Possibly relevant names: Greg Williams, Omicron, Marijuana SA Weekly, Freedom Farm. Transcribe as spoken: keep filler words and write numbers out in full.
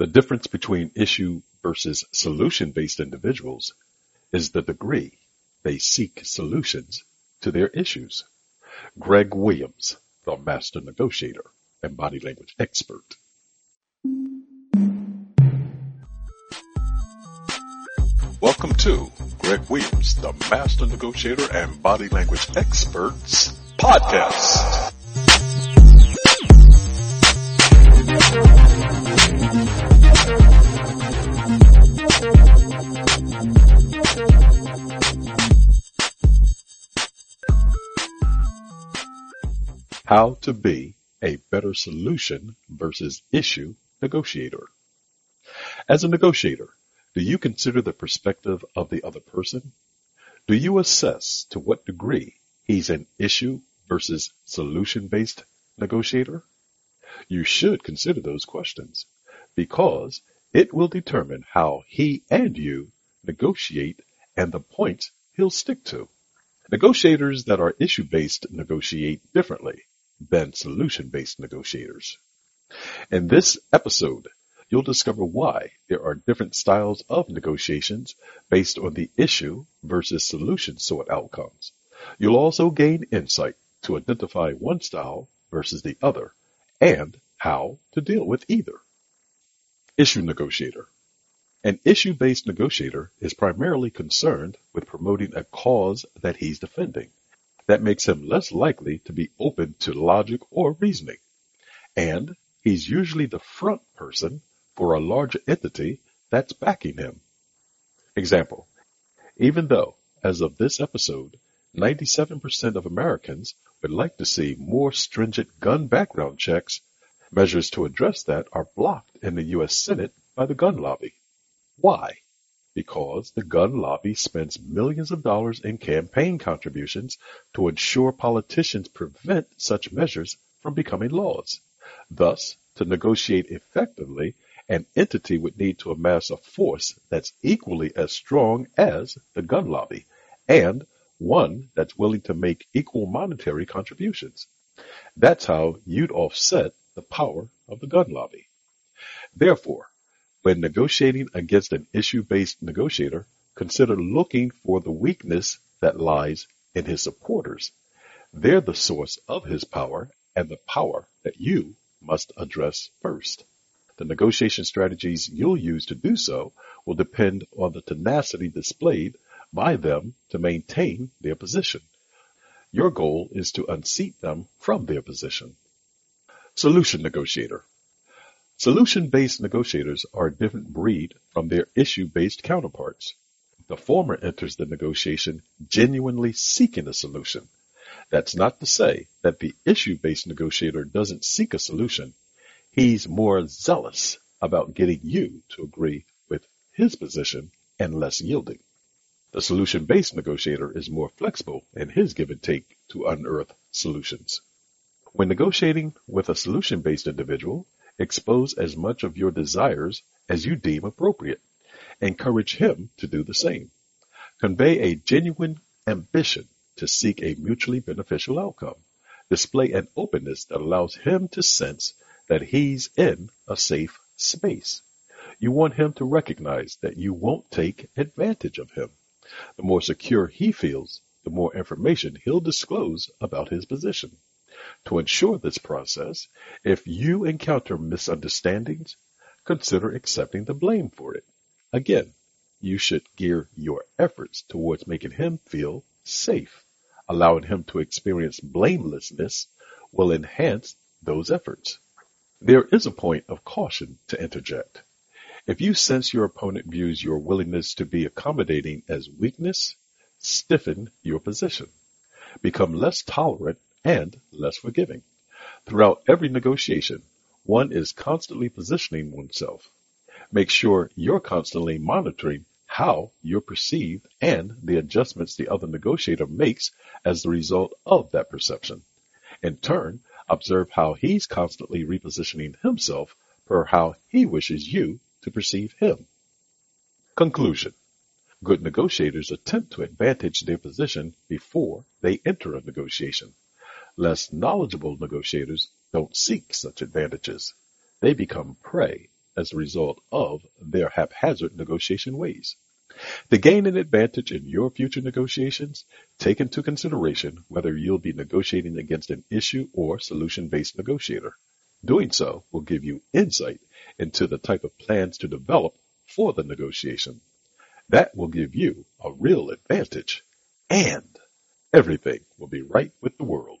The difference between issue versus solution-based individuals is the degree they seek solutions to their issues. Greg Williams, the master negotiator and body language expert. Welcome to Greg Williams, the master negotiator and body language expert's podcast. How to be a better solution versus issue negotiator. As a negotiator, do you consider the perspective of the other person? Do you assess to what degree he's an issue versus solution-based negotiator? You should consider those questions because it will determine how he and you negotiate and the points he'll stick to. Negotiators that are issue-based negotiate differently than solution-based negotiators. In this episode, you'll discover why there are different styles of negotiations based on the issue versus solution sought outcomes. You'll also gain insight to identify one style versus the other and how to deal with either. Issue negotiator. An issue-based negotiator is primarily concerned with promoting a cause that he's defending. That makes him less likely to be open to logic or reasoning. And he's usually the front person for a larger entity that's backing him. Example, even though, as of this episode, ninety-seven percent of Americans would like to see more stringent gun background checks, measures to address that are blocked in the U S Senate by the gun lobby. Why? Because the gun lobby spends millions of dollars in campaign contributions to ensure politicians prevent such measures from becoming laws. Thus, to negotiate effectively, an entity would need to amass a force that's equally as strong as the gun lobby, and one that's willing to make equal monetary contributions. That's how you'd offset the power of the gun lobby. Therefore, when negotiating against an issue-based negotiator, consider looking for the weakness that lies in his supporters. They're the source of his power and the power that you must address first. The negotiation strategies you'll use to do so will depend on the tenacity displayed by them to maintain their position. Your goal is to unseat them from their position. Solution negotiator. Solution-based negotiators are a different breed from their issue-based counterparts. The former enters the negotiation genuinely seeking a solution. That's not to say that the issue-based negotiator doesn't seek a solution. He's more zealous about getting you to agree with his position and less yielding. The solution-based negotiator is more flexible in his give and take to unearth solutions. When negotiating with a solution-based individual, expose as much of your desires as you deem appropriate. Encourage him to do the same. Convey a genuine ambition to seek a mutually beneficial outcome. Display an openness that allows him to sense that he's in a safe space. You want him to recognize that you won't take advantage of him. The more secure he feels, the more information he'll disclose about his position. To ensure this process, if you encounter misunderstandings, consider accepting the blame for it. Again, you should gear your efforts towards making him feel safe. Allowing him to experience blamelessness will enhance those efforts. There is a point of caution to interject. If you sense your opponent views your willingness to be accommodating as weakness, stiffen your position. Become less tolerant and less forgiving. Throughout every negotiation, one is constantly positioning oneself. Make sure you're constantly monitoring how you're perceived and the adjustments the other negotiator makes as the result of that perception. In turn, observe how he's constantly repositioning himself per how he wishes you to perceive him. Conclusion. Good negotiators attempt to advantage their position before they enter a negotiation. Less knowledgeable negotiators don't seek such advantages. They become prey as a result of their haphazard negotiation ways. To gain an advantage in your future negotiations, take into consideration whether you'll be negotiating against an issue or solution-based negotiator. Doing so will give you insight into the type of plans to develop for the negotiation. That will give you a real advantage, and everything will be right with the world.